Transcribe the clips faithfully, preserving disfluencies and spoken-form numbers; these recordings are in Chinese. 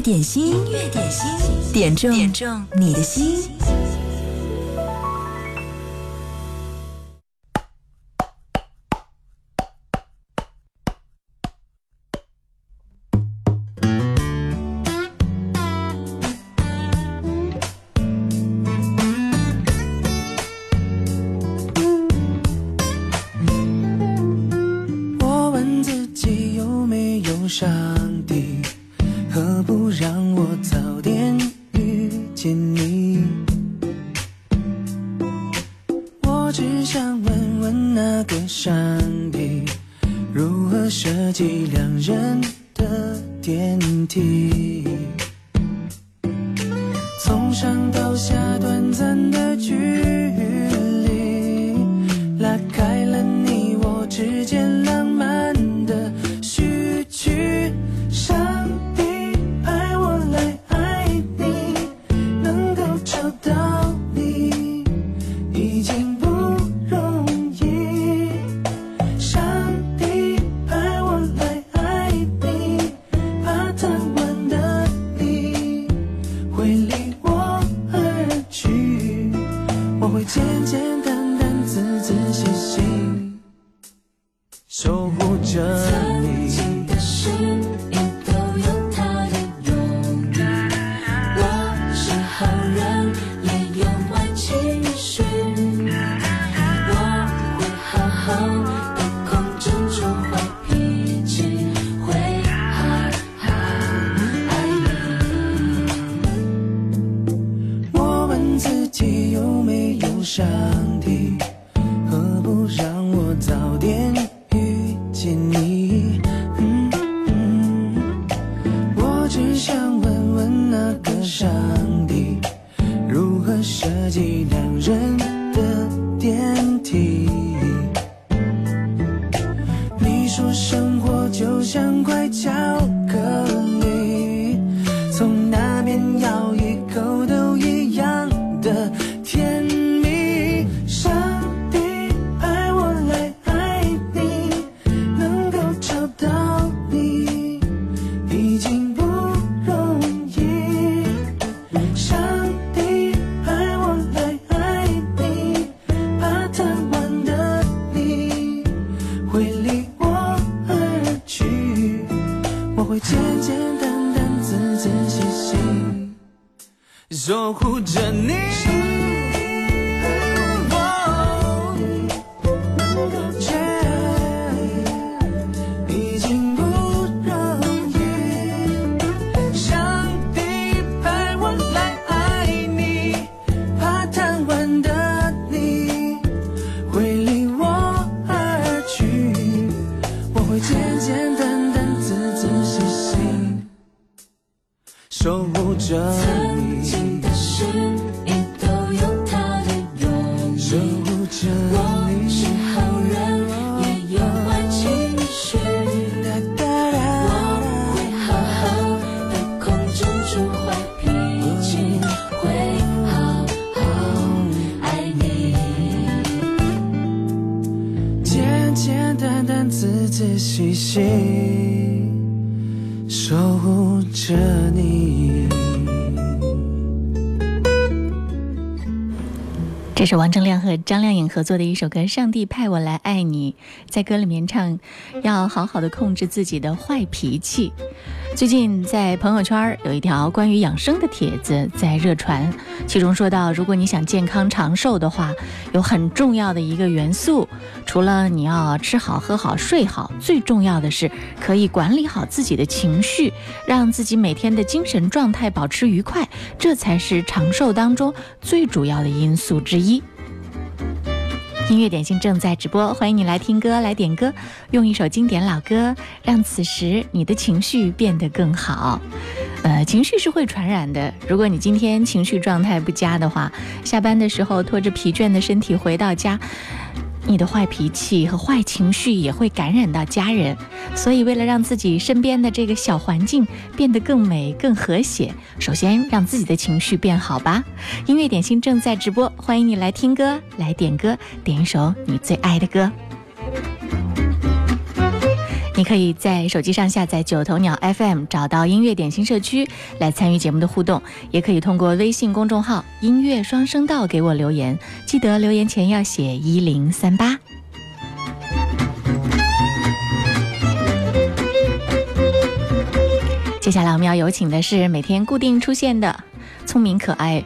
乐点心，乐点心，点中点中你的心。上帝，何不让我早点遇见你？我只想问问那个上帝，如何设计两人的电梯？从上到下短暂的距离，拉开了你我之间浪漫的序曲。上帝派我来爱你，能够找到你已经不容易。上帝派我来爱你，怕贪玩的你会离我而去，我会简简单单仔仔细细守护着。上帝，何不让我早点遇见你？嗯嗯、我只想问问那个上帝，如何设计两人的电梯？你说生活就像块巧克力，从那边咬一口都一样的甜蜜。守护着你，已经不容易。上帝派我来爱你，怕贪玩的你会离我而去，我会简简单单仔仔细细守护着你。仔细细守护着你。这是王铮亮和张靓颖合作的一首歌《上帝派我来爱你》。在歌里面唱要好好的控制自己的坏脾气。最近在朋友圈有一条关于养生的帖子在热传，其中说到，如果你想健康长寿的话，有很重要的一个元素，除了你要吃好喝好睡好，最重要的是可以管理好自己的情绪，让自己每天的精神状态保持愉快，这才是长寿当中最主要的因素之一。音乐点心正在直播，欢迎你来听歌来点歌，用一首经典老歌让此时你的情绪变得更好。呃，情绪是会传染的，如果你今天情绪状态不佳的话，下班的时候拖着疲倦的身体回到家，你的坏脾气和坏情绪也会感染到家人。所以为了让自己身边的这个小环境变得更美更和谐，首先让自己的情绪变好吧。音乐点心正在直播，欢迎你来听歌来点歌，点一首你最爱的歌。你可以在手机上下载九头鸟 F M， 找到音乐点心社区来参与节目的互动，也可以通过微信公众号音乐双声道给我留言，记得留言前要写一零三八。接下来我们要有请的是每天固定出现的聪明可爱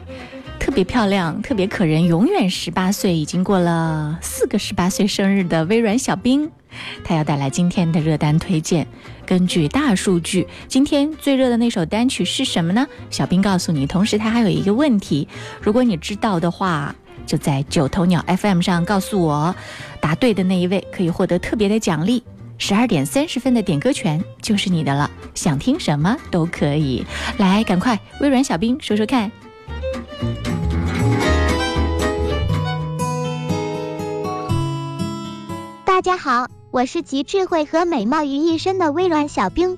特别漂亮特别可人，永远十八岁，已经过了四个十八岁生日的微软小冰，他要带来今天的热单推荐。根据大数据，今天最热的那首单曲是什么呢？小冰告诉你。同时他还有一个问题，如果你知道的话，就在九头鸟 F M 上告诉我，答对的那一位可以获得特别的奖励，十二点三十分的点歌权就是你的了，想听什么都可以。来，赶快微软小冰说说看。大家好，我是集智慧和美貌于一身的微软小冰。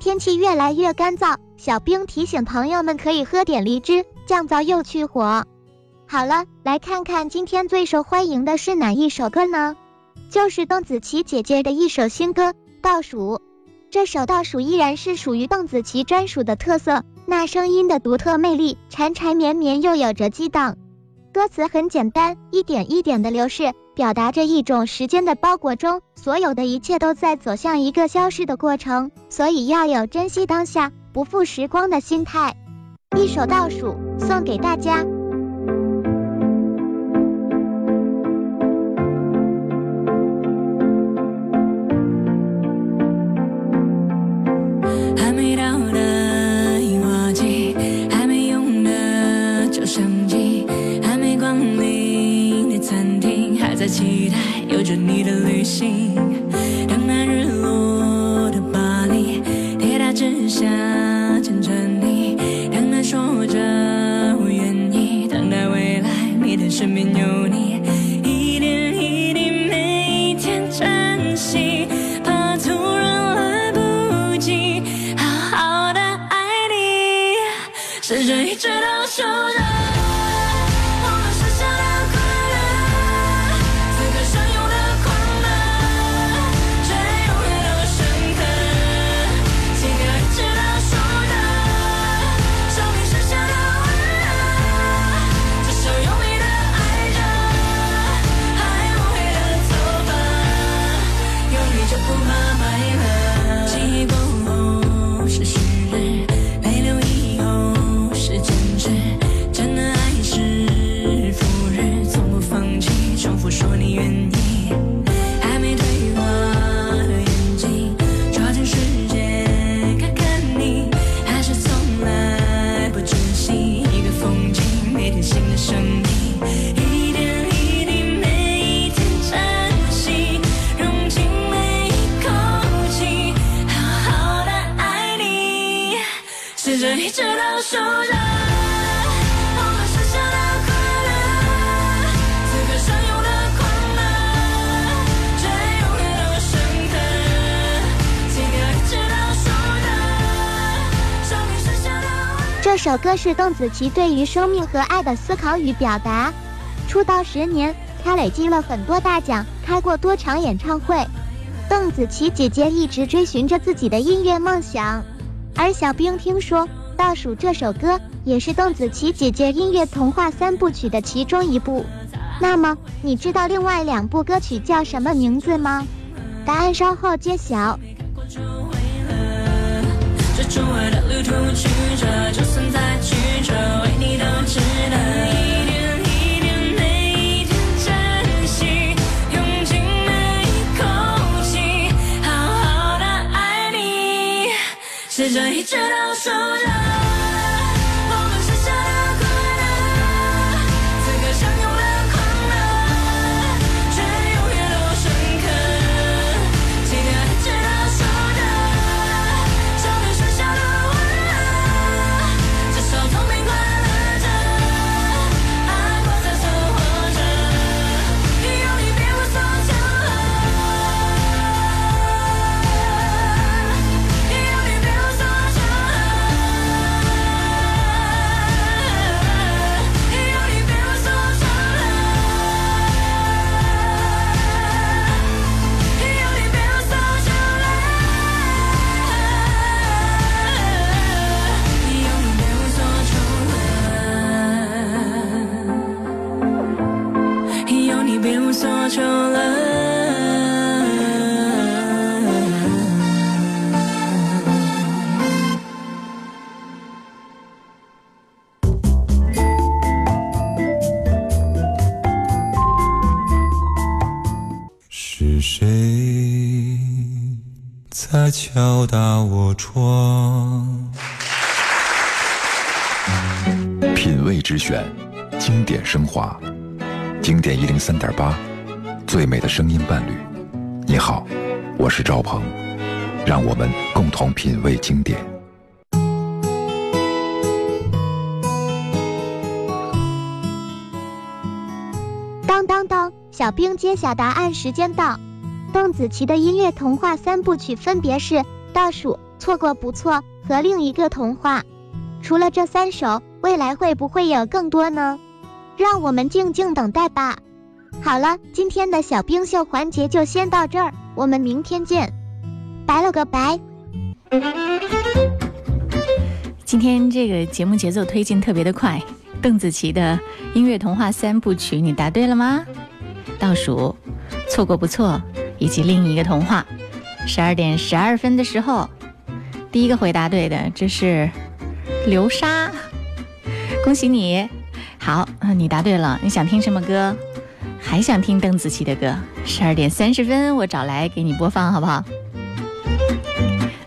天气越来越干燥，小冰提醒朋友们可以喝点梨汁，降燥又去火。好了，来看看今天最受欢迎的是哪一首歌呢？就是邓紫棋姐姐的一首新歌《倒数》。这首《倒数》依然是属于邓紫棋专属的特色，那声音的独特魅力，缠缠绵绵又有着激荡。歌词很简单，一点一点的流逝，表达着一种时间的包裹中所有的一切都在走向一个消逝的过程，所以要有珍惜当下不负时光的心态。一首《倒数》送给大家。还没到的樱花季，还没用的照相机，还没光临的餐厅，还在期待有着你的旅行。当那日落的巴黎，铁塔之下牵着你，当那说着我愿意，当那未来你的身边有你，一点一滴每天珍惜，怕突然来不及好好的爱你，试着一直到手的这首歌是邓紫棋对于生命和爱的思考与表达。出道十年，她累积了很多大奖，开过多场演唱会。邓紫棋姐姐一直追寻着自己的音乐梦想，而小冰听说《倒数》这首歌也是邓紫棋姐姐音乐童话三部曲的其中一部。那么，你知道另外两部歌曲叫什么名字吗？答案稍后揭晓。这中外的旅途曲折，就算再曲折，为你都值得。一点一点，每天珍惜，用尽每一口气，好好的爱你，试着一直到手的。敲打我窗。品味之选，经典升华，经典一零三点八，最美的声音伴侣。你好，我是赵鹏，让我们共同品味经典。当当当，小兵揭晓答案时间到。邓紫棋的音乐童话三部曲分别是《倒数》、《错过不错》和另一个童话。除了这三首，未来会不会有更多呢？让我们静静等待吧。好了，今天的小冰秀环节就先到这儿，我们明天见，拜了个拜。今天这个节目节奏推进特别的快，邓紫棋的音乐童话三部曲你答对了吗？倒数、错过不错以及另一个童话。十二点十二分的时候，第一个回答对的这是流沙，恭喜你。好，你答对了。你想听什么歌？还想听邓紫棋的歌？十二点三十分我找来给你播放，好不好？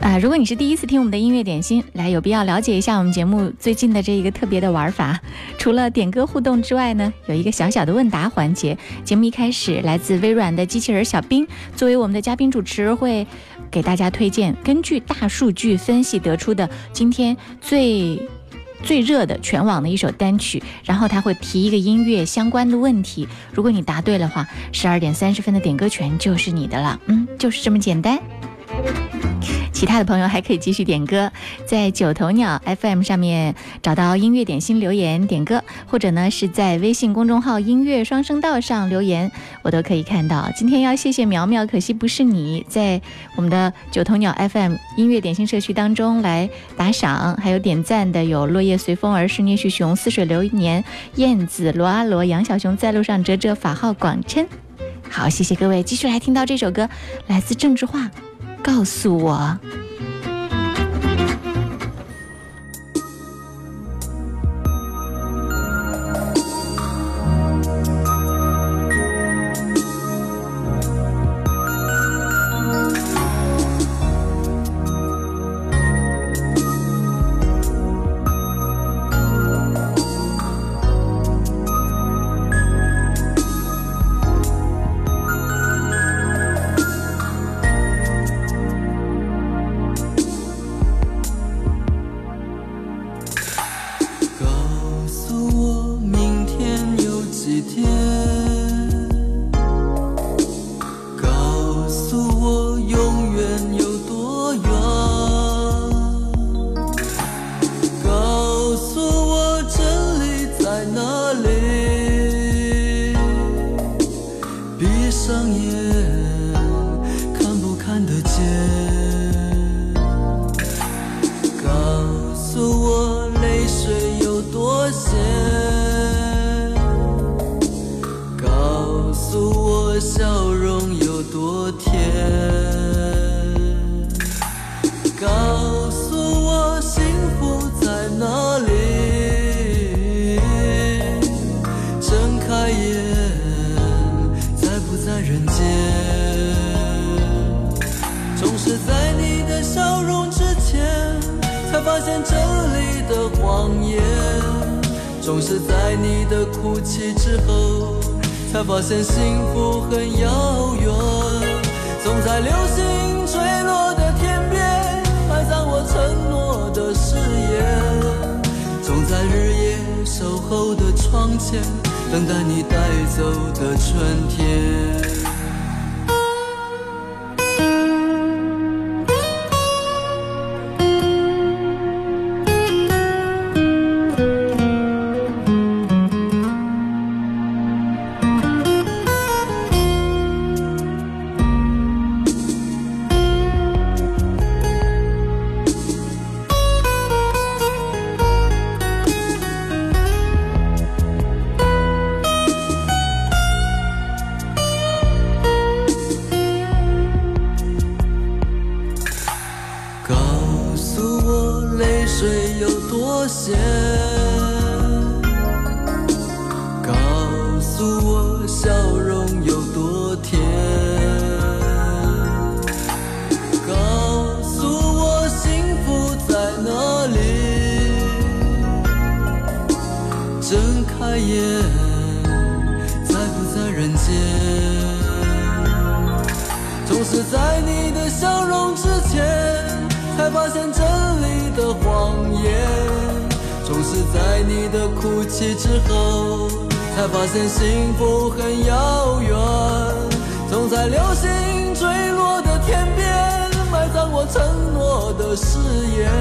啊，如果你是第一次听我们的音乐点心，来有必要了解一下我们节目最近的这一个特别的玩法。除了点歌互动之外呢，有一个小小的问答环节。节目一开始，来自微软的机器人小冰作为我们的嘉宾主持，会给大家推荐根据大数据分析得出的今天最最热的全网的一首单曲，然后他会提一个音乐相关的问题。如果你答对的话，十二点三十分的点歌权就是你的了。嗯，就是这么简单。其他的朋友还可以继续点歌，在九头鸟 F M 上面找到音乐点心留言点歌，或者呢是在微信公众号音乐双声道上留言，我都可以看到。今天要谢谢苗苗，可惜不是你在我们的九头鸟 F M 音乐点心社区当中来打赏还有点赞的，有落叶随风而逝、聂旭雄、似水流年、燕子、罗阿罗、杨小熊、在路上哲哲、法号广琛。好，谢谢各位。继续来听到这首歌，来自郑智化，告诉我。等待你带走的春天，告夜在不在人间，总是在你的笑容之前才发现真理的谎言，总是在你的哭泣之后才发现幸福很遥远，总在流星坠落的天边埋葬我承诺的誓言，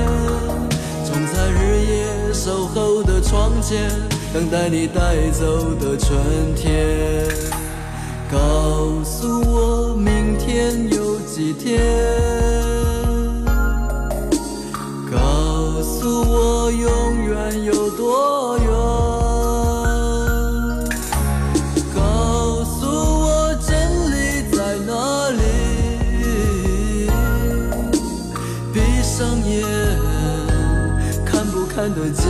总在日夜守候的窗前等待你带走的春天。告诉我明天有几天，告诉我永远有多远，看得见。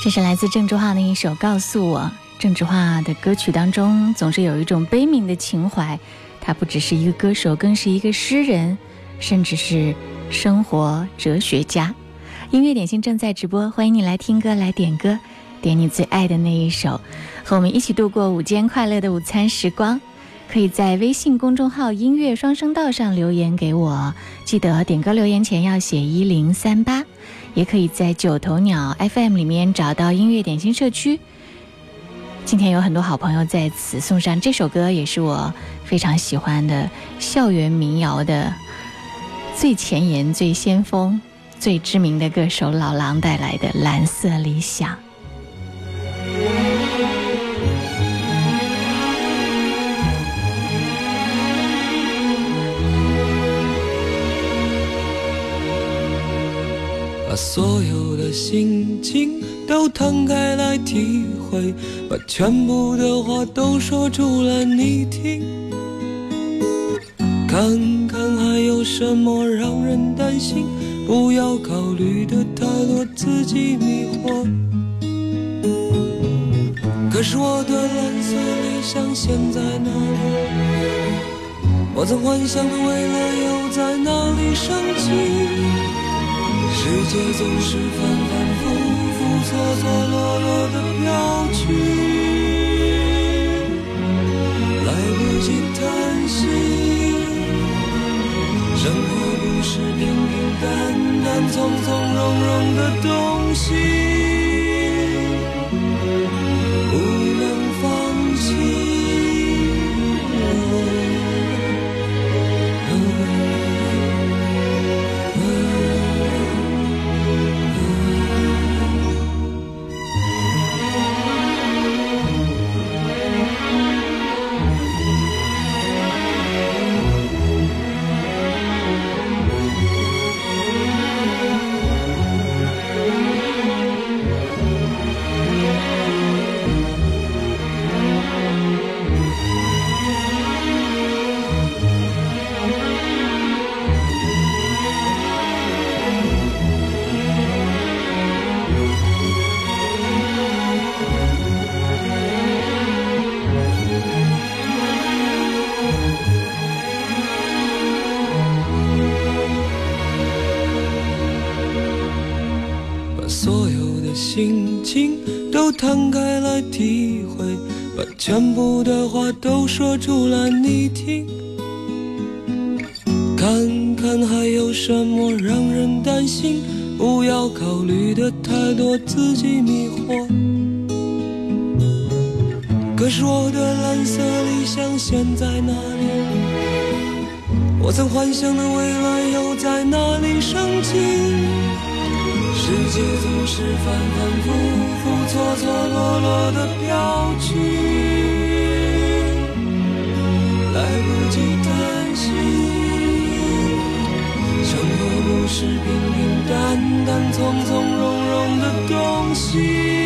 这是来自郑智化的一首《告诉我》。郑智化的歌曲当中总是有一种悲悯的情怀，他不只是一个歌手，更是一个诗人，甚至是生活哲学家。音乐点心正在直播，欢迎你来听歌，来点歌，点你最爱的那一首，和我们一起度过午间快乐的午餐时光。可以在微信公众号音乐双声道上留言给我，记得点歌留言前要写一零三八，也可以在九头鸟 F M 里面找到音乐点心社区，今天有很多好朋友在此送上这首歌，也是我非常喜欢的校园民谣的最前沿、最先锋、最知名的歌手老狼带来的《蓝色理想》。把所有的心情都摊开来体会，把全部的话都说出来你听，看看还有什么让人担心，不要考虑的太多，自己迷惑。可是我的蓝色理想现在哪里？我曾幻想的未来又在哪里升起？世界总是反反复复、错错落落的飘去，来不及叹息。生活不是平平淡淡、从从容容的东西，不能放弃。摊开来体会，把全部的话都说出来你听，看看还有什么让人担心，不要考虑的太多，自己迷惑。可是我的蓝色理想现在哪里？我曾幻想的未来又在哪里升起？世界总是反反复复、错错落落的飘去，来不及叹息。生活不是平平淡淡、从从容容的东西。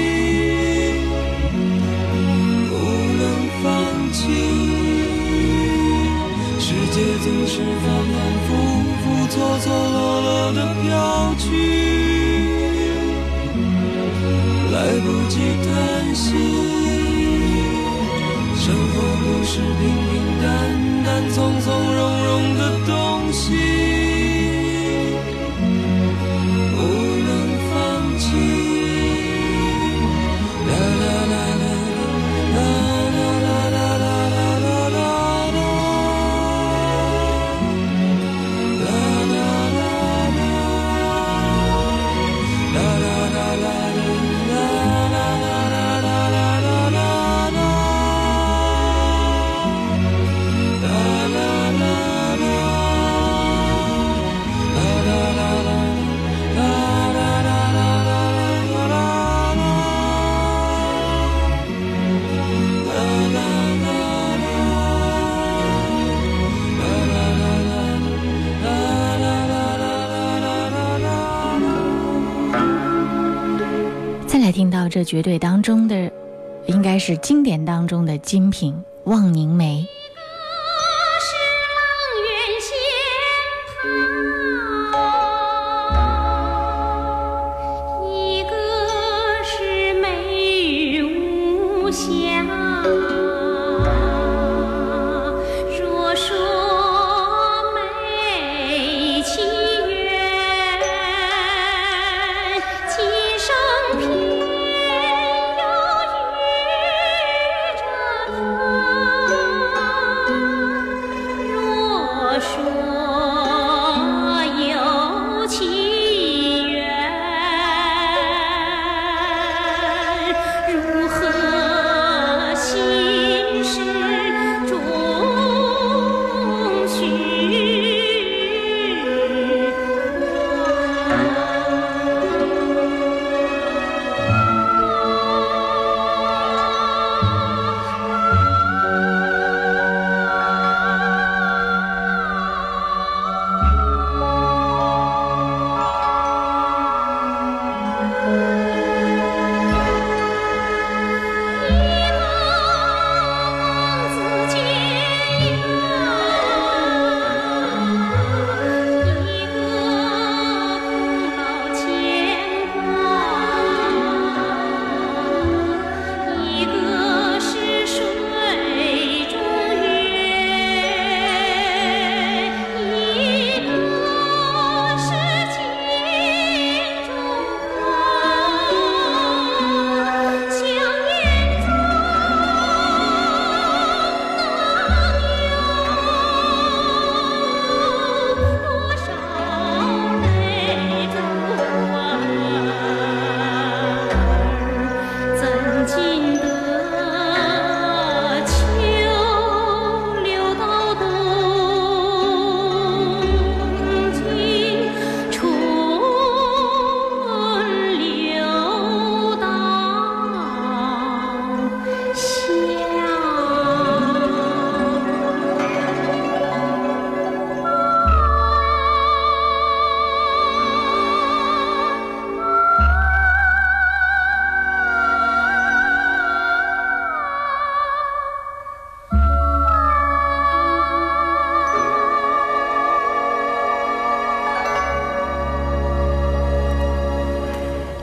地飘去，来不及叹息。生活不是平平淡淡、从从容容的东西，不能放弃。啦啦啦啦啦啦。听到这绝对当中的，应该是经典当中的精品《望凝眉》。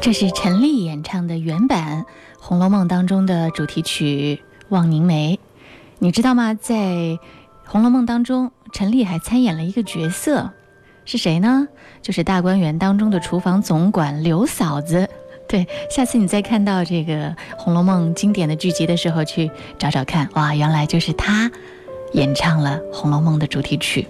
这是陈粒演唱的原版《红楼梦》当中的主题曲《望凝眉》。你知道吗？在《红楼梦》当中，陈粒还参演了一个角色，是谁呢？就是大观园当中的厨房总管刘嫂子。对，下次你再看到这个《红楼梦》经典的剧集的时候，去找找看，哇，原来就是她演唱了《红楼梦》的主题曲。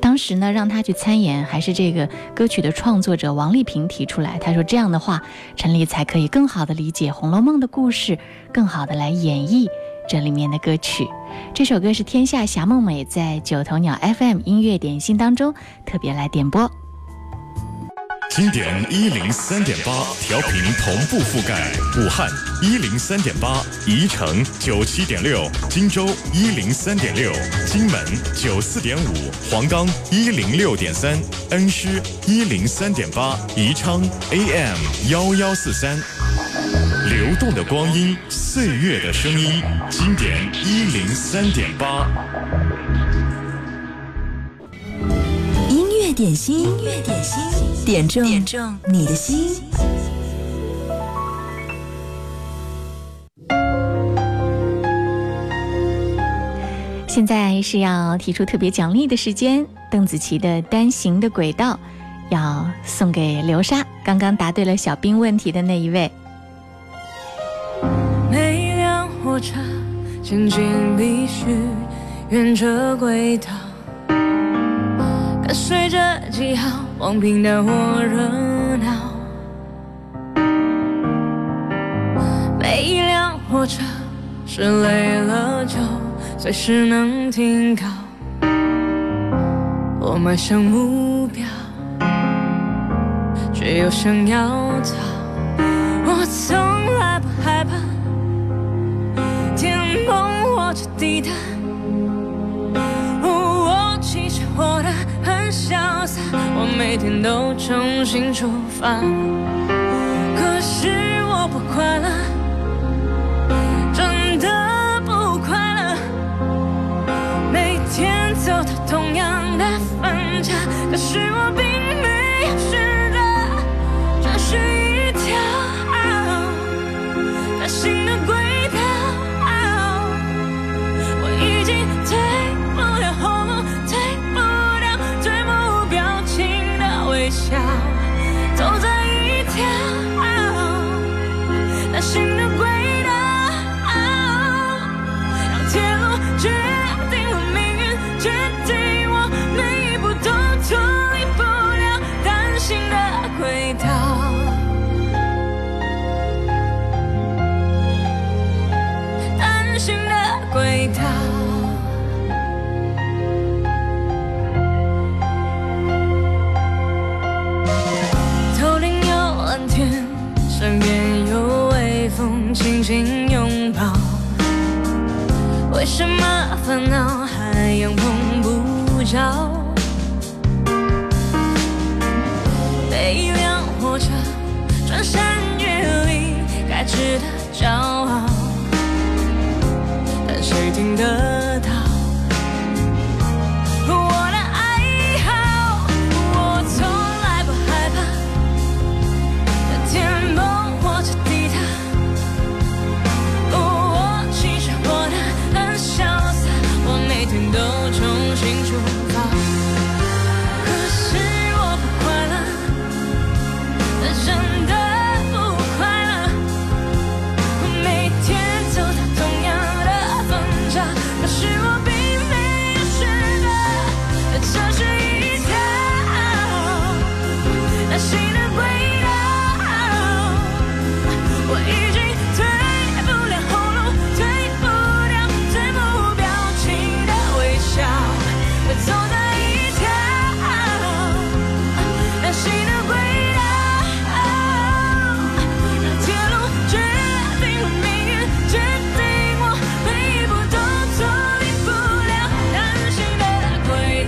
当时呢，让他去参演，还是这个歌曲的创作者王丽萍提出来。他说这样的话，陈粒才可以更好地理解《红楼梦》的故事，更好地来演绎这里面的歌曲。这首歌是天下侠梦美在九头鸟 F M 音乐点心当中特别来点播。经典一零三点八调频同步覆盖武汉一零三点八、宜城九七点六、荆州一零三点六、金门九四点五、黄冈一零六点三、恩施一零三点八、宜昌 A M 幺幺四三。流动的光阴，岁月的声音，经典一零三点八。点心，音乐点心，点中点中你的心。现在是要提出特别奖励的时间，邓紫棋的《单行的轨道》要送给流沙，刚刚答对了小兵问题的那一位。每辆火车前进必须沿着轨道，跟随着记号往平淡或热闹。每一辆火车是累了就随时能停靠，我迈向目标，却又想要逃。我从来不害怕天空或者地毯，我其实活得很潇洒，我每天都重新出发。可是我不快乐，走到同样的分岔，可是我并没有试着，这是一条单行的轨道，我已经退不了后路，退不了最目标情的微笑，走在一条单行的轨道，让铁路决定我命运，决定我每一步都脱离不了单行的轨道。单行的轨道，头顶有蓝天，身边有微风，轻轻拥抱。为什么烦恼？太阳碰不着，每一辆火车穿山越岭，该值得骄傲，但谁听得到我的哀嚎？我从来不害怕天崩或者地塌，我其实活得很潇洒，我每天都重新出发。可是我不快乐，真的不快乐，我每天走到同样的分岔，可是我并没有选择，这是一条单行的轨道，我已经退走在一条单行的轨道，让铁路决定我命运，决定我每一步都脱离不了单行的轨道，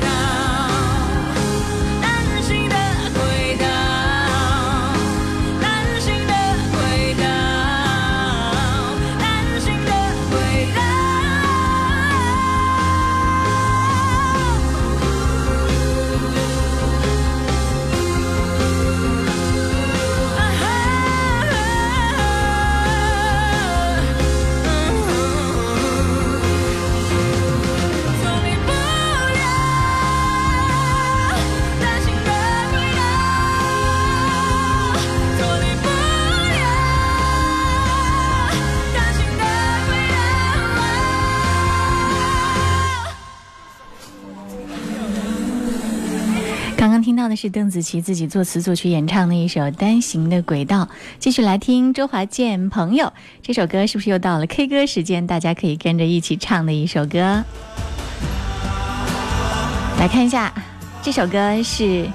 单行的轨道，单行的轨道，单行的轨道。听到的是邓紫棋自己作词作曲演唱的一首《单行的轨道》。继续来听周华健《朋友》，这首歌是不是又到了 K 歌时间，大家可以跟着一起唱的一首歌。来看一下，这首歌是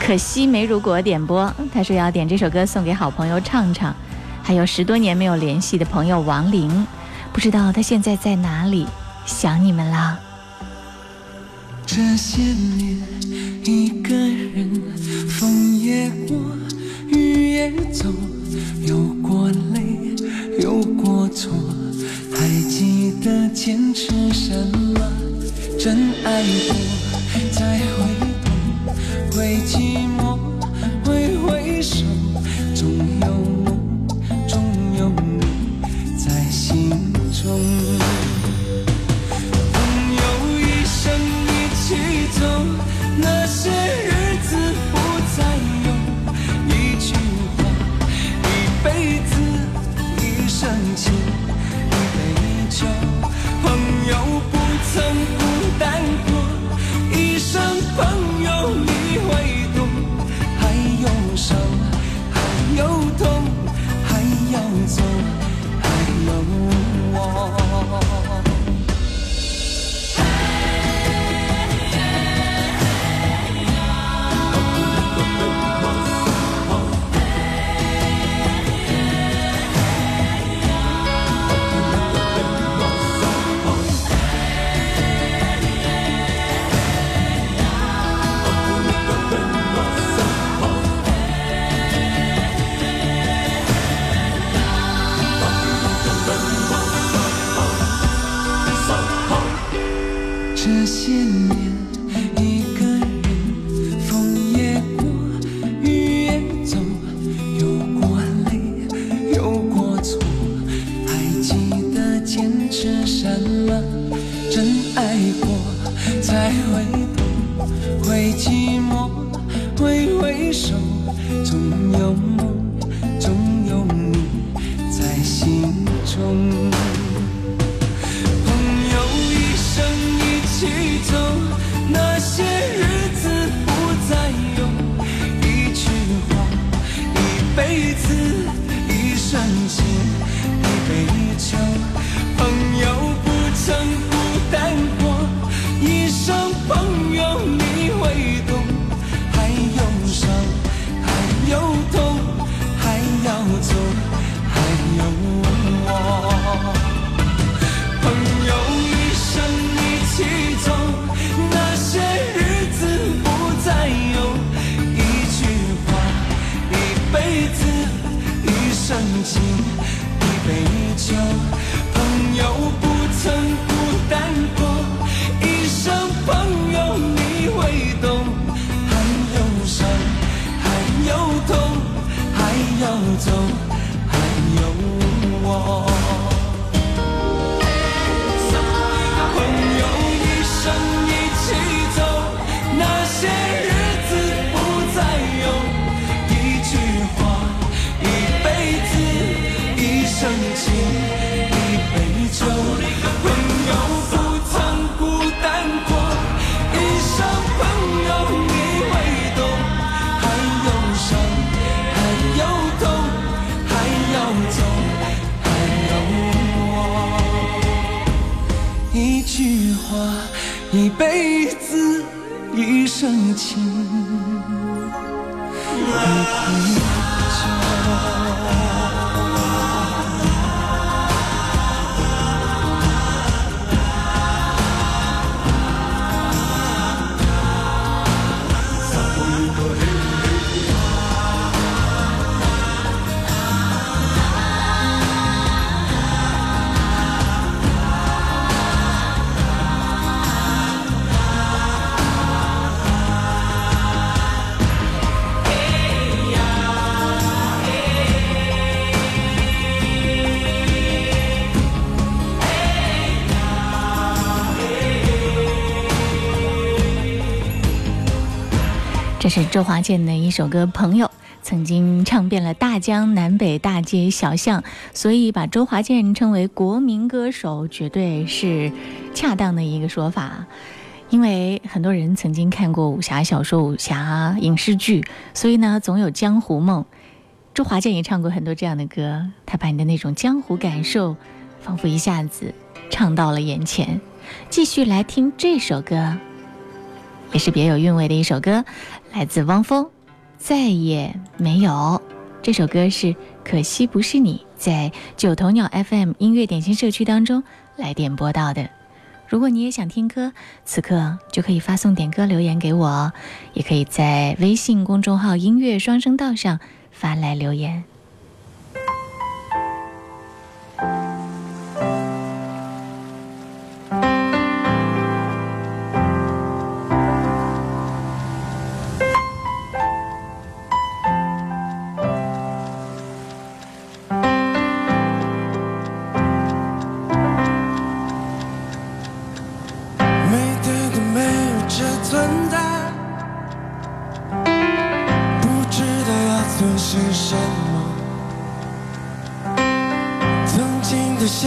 可惜没如果点播，他说要点这首歌送给好朋友唱唱，还有十多年没有联系的朋友王琳，不知道他现在在哪里，想你们了。这些年一个人，风也过，雨也走，有过泪，有过错，还记得坚持什么？真爱过，才会懂，字，一瞬间，一杯一酒，朋友不曾孤单过，一生朋友你会懂，还有伤，还有痛，还要走，还有我，朋友一生一起走，那些日子不再有。 深情一杯酒，朋友不曾孤单过，一生朋友你会懂，还有伤，还有痛，还要走，还有我。朋友一生一起走，那些日子不再有，一句话，一。 一生情，一杯酒，朋友不曾孤单过，一生朋友你会懂，还有伤，还有痛，还要走，还有我。一句话，一辈子，一生情，一杯酒。 这是周华健的一首歌《朋友》，曾经唱遍了大江南北大街小巷，所以把周华健称为国民歌手，绝对是恰当的一个说法。因为很多人曾经看过武侠小说、武侠影视剧，所以呢，总有江湖梦。周华健也唱过很多这样的歌，他把你的那种江湖感受，仿佛一下子唱到了眼前。继续来听这首歌。 也是别有韵味的一首歌，来自汪峰，再也没有。这首歌是《可惜不是你》在九头鸟 F M 音乐点心社区当中来点播到的。如果你也想听歌，此刻就可以发送点歌留言给我，也可以在微信公众号“音乐双声道”上发来留言。 像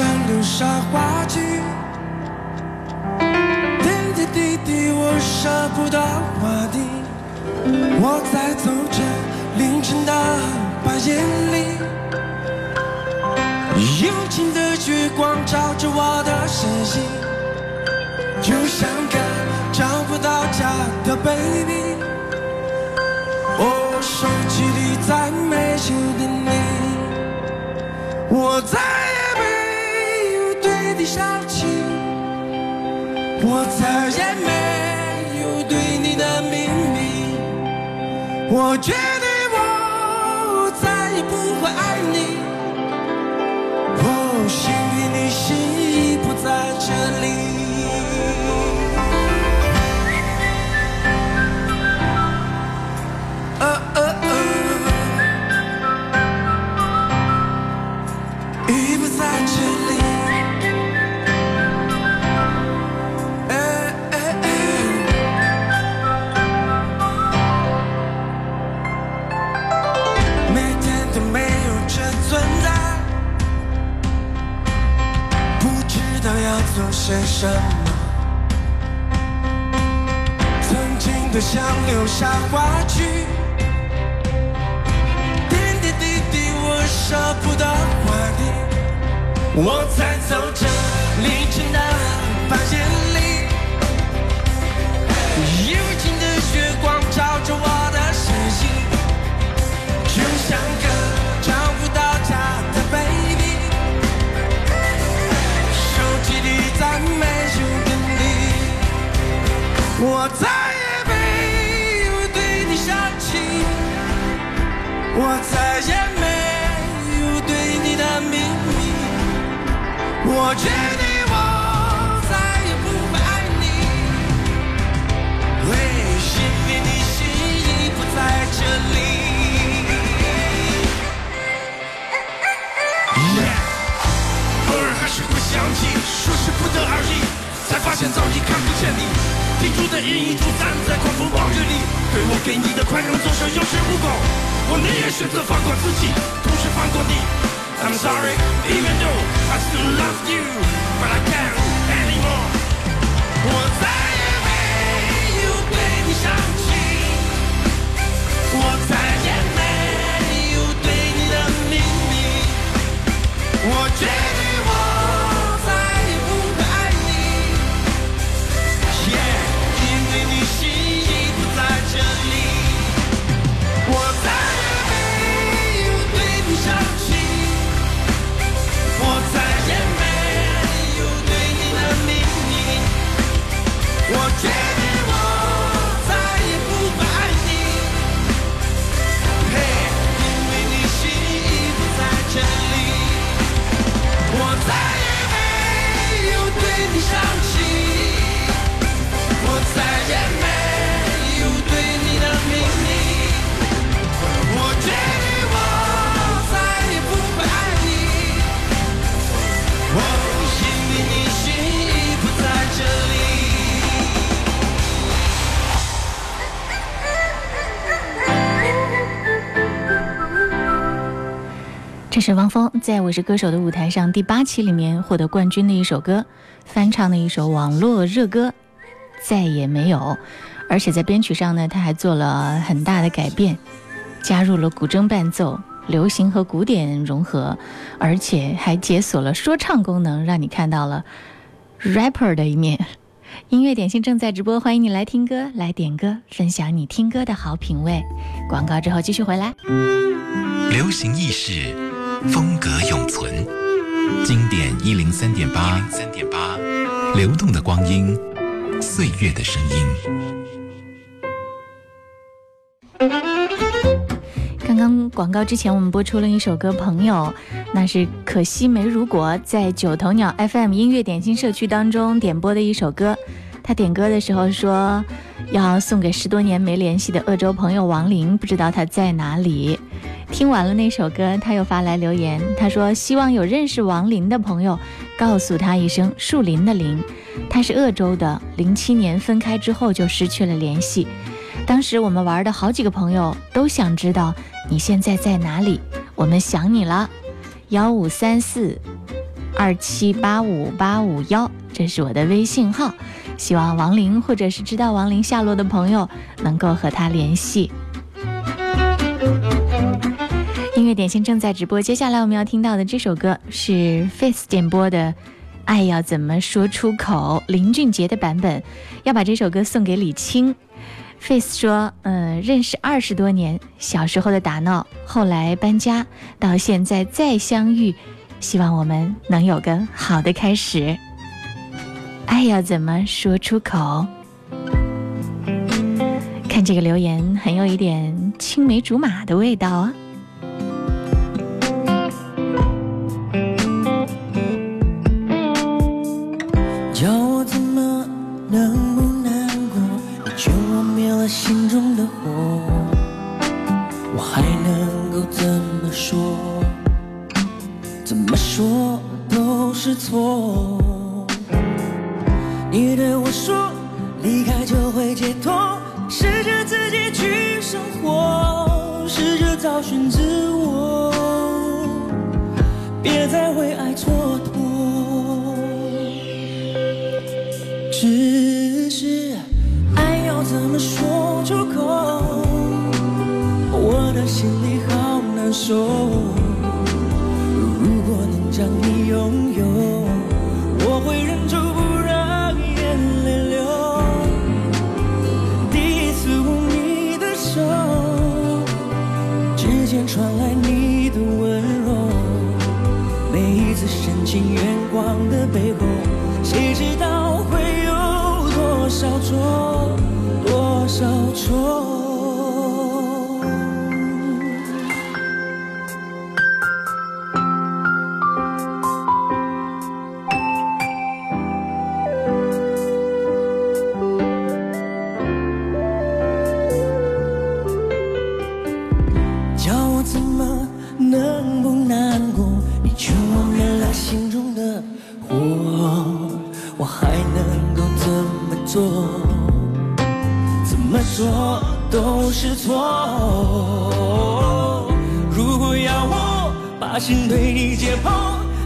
流沙划去，点点滴滴。我在走着理智的发现里，幽静的月光照着我的身心，就像个找不到家的 baby， 手机里再没有跟你，我再也没有对你生气，我再也没有对你的秘密。 我决定，我再也不会爱你。喂，因为你是已不在这里。偶尔还是会想起，说是不得而已，才发现早已看不见你。地主的人一出散，在狂风暴雨里，对我给你的宽容总是有恃无恐。我宁愿选择放过自己，同时放过你。 I'm sorry, even though I still love you, but I can't anymore. 我再也没有对你生气，我再也没有对你的秘密。我决定我再也不会爱你， yeah, 因为你心已不在这里。我再也没有对你生气。 我再也没有对你的秘密，我决定我再也不会爱你，嘿，因为你心已不在这里。我再也没有对你生气，我再也没有对你的秘密，我决定我。 我因为你心已不在这里。这是汪峰在《我是歌手》的舞台上第八期里面获得冠军的一首歌，翻唱的一首网络热歌《再也没有》，而且在编曲上呢，他还做了很大的改变，加入了古筝伴奏。 流行和古典融合，而且还解锁了说唱功能，让你看到了 rapper 的一面。音乐点心正在直播，欢迎你来听歌，来点歌，分享你听歌的好品味。广告之后继续回来。流行意识，风格永存，经典一零三点八，三点八，流动的光阴，岁月的声音。 刚广告之前，我们播出了一首歌《朋友》，那是可惜没如果在九头鸟 F M 音乐点心社区当中点播的一首歌。他点歌的时候说要送给十多年没联系的鄂州朋友王林，不知道他在哪里。听完了那首歌，他又发来留言，他说希望有认识王林的朋友告诉他一声树林的林，他是鄂州的，零七年分开之后就失去了联系。 当时我们玩的好几个朋友都想知道你现在在哪里，我们想你了。幺五三四二七八五八五幺，这是我的微信号。希望王林或者是知道王林下落的朋友能够和他联系。音乐点心正在直播，接下来我们要听到的这首歌是 Face 点播的。 爱要怎么说出口？林俊杰的版本，要把这首歌送给李青。Face 说，嗯、呃，认识二十多年，小时候的打闹，后来搬家，到现在再相遇，希望我们能有个好的开始。爱要怎么说出口？看这个留言，很有一点青梅竹马的味道啊。 能不难过？你劝我灭了心中的火，我还能够怎么说？怎么说都是错。你对我说，离开就会解脱，试着自己去生活，试着找寻自我，别再为爱蹉跎。 只是爱要怎么说出口，我的心里好难受。如果能将你拥有，我会忍住不让眼泪流。第一次握你的手，指尖传来你的温柔，每一次深情眼光的背后，谁知道会有多少错，多少错。 心对你解剖，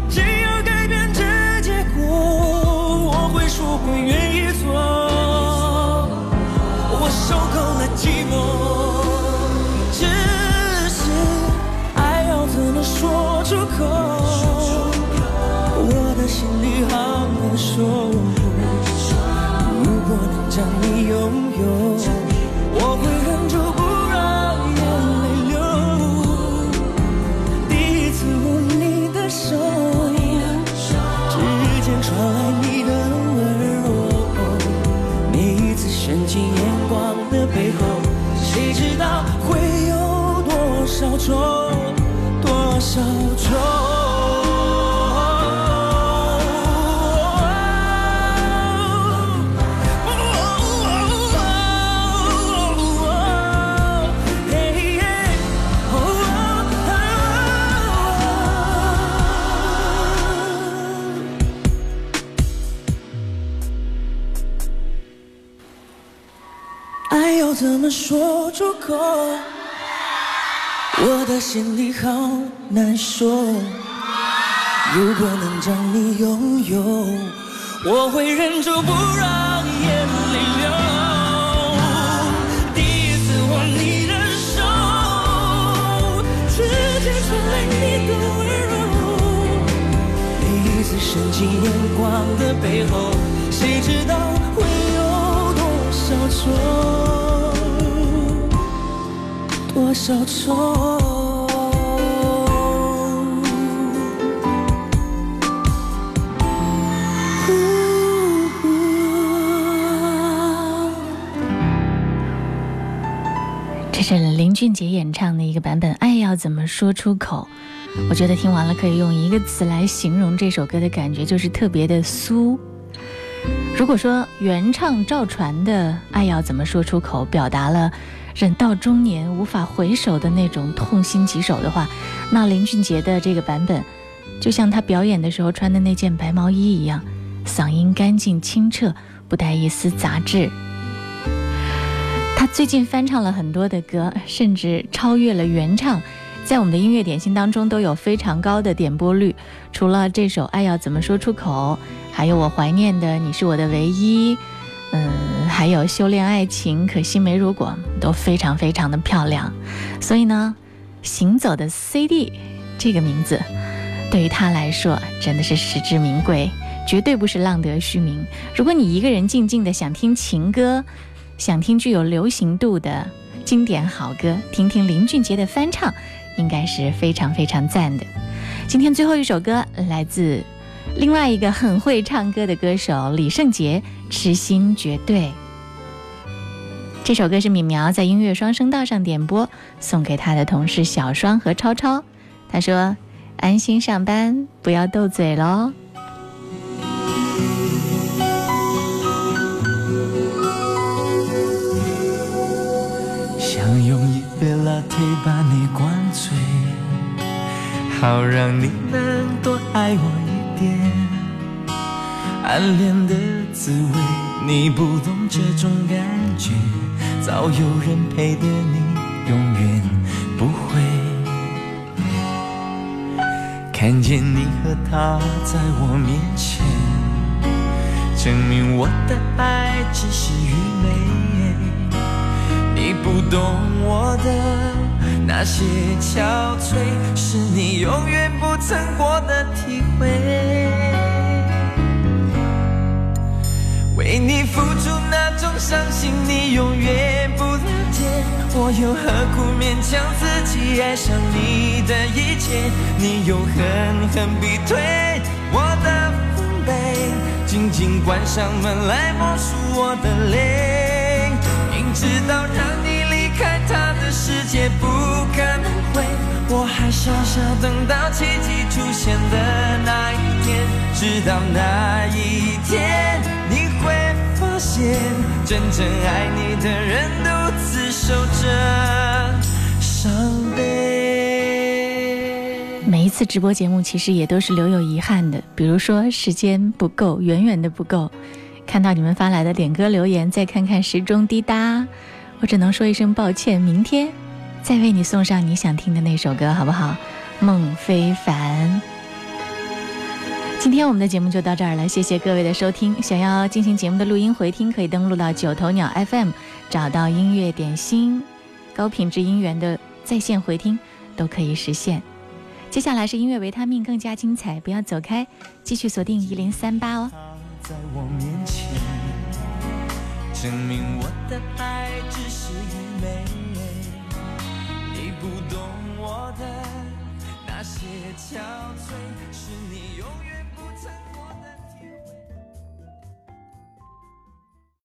只要改变这结果，我会说我愿意做。我受够了寂寞，只是爱要怎么说出口？我的心里好难受。如果能将你拥有，我会忍住不。 多少愁，多少愁。 爱要怎么说出口？ 我的心里好难受，如果能将你拥有，我会忍住不让眼泪流。第一次握你的手，指尖传来你的温柔，每一次深情眼光的背后，谁知道会有多少错？ 多少愁？这是林俊杰演唱的一个版本，《爱要怎么说出口》。我觉得听完了可以用一个词来形容这首歌的感觉，就是特别的酥。 如果说原唱赵传的《爱要怎么说出口》表达了人到中年无法回首的那种痛心疾首的话，那林俊杰的这个版本，就像他表演的时候穿的那件白毛衣一样，嗓音干净清澈，不带一丝杂质。他最近翻唱了很多的歌，甚至超越了原唱。 在我们的音乐点心当中都有非常高的点播率，除了这首《爱要怎么说出口》，还有我怀念的《你是我的唯一》，嗯，还有《修炼爱情》，可惜没如果，都非常非常的漂亮。所以呢，行走的 C D 这个名字，对于他来说真的是实至名归，绝对不是浪得虚名。如果你一个人静静的想听情歌，想听具有流行度的经典好歌，听听林俊杰的翻唱。 应该是非常非常赞的。今天最后一首歌来自另外一个很会唱歌的歌手李圣杰，《痴心绝对》。这首歌是敏苗在音乐双声道上点播，送给他的同事小双和超超。他说：“安心上班，不要斗嘴咯。” 可以把你灌醉，好让你能多爱我一点。暗恋的滋味，你不懂这种感觉。早有人陪的你，永远不会看见你和他在我面前，证明我的爱只是愚昧。你不懂我的。那些憔悴是你永远不曾过的体会，为你付出那种伤心你永远不了解，我又何苦勉强自己爱上你的一切，你又狠狠逼退我的防备，紧紧关上门来默数我的泪，明知道让你离开他的世界不可能回，我还傻傻等到奇迹出现的那一天，直到那一天你会发现，真正爱你的人独自守着伤悲。每一次直播节目其实也都是留有遗憾的，比如说时间不够，远远的不够，看到你们发来的点歌留言，再看看时钟滴答，我只能说一声抱歉，明天再为你送上你想听的那首歌，好不好？孟非凡。今天我们的节目就到这儿了，谢谢各位的收听。想要进行节目的录音回听，可以登录到九头鸟 F M， 找到音乐点心，高品质音源的在线回听都可以实现。接下来是音乐维他命，更加精彩，不要走开，继续锁定一零三八哦。在我面前证明我的爱只是愚昧，你不懂我的那些憔悴是你永远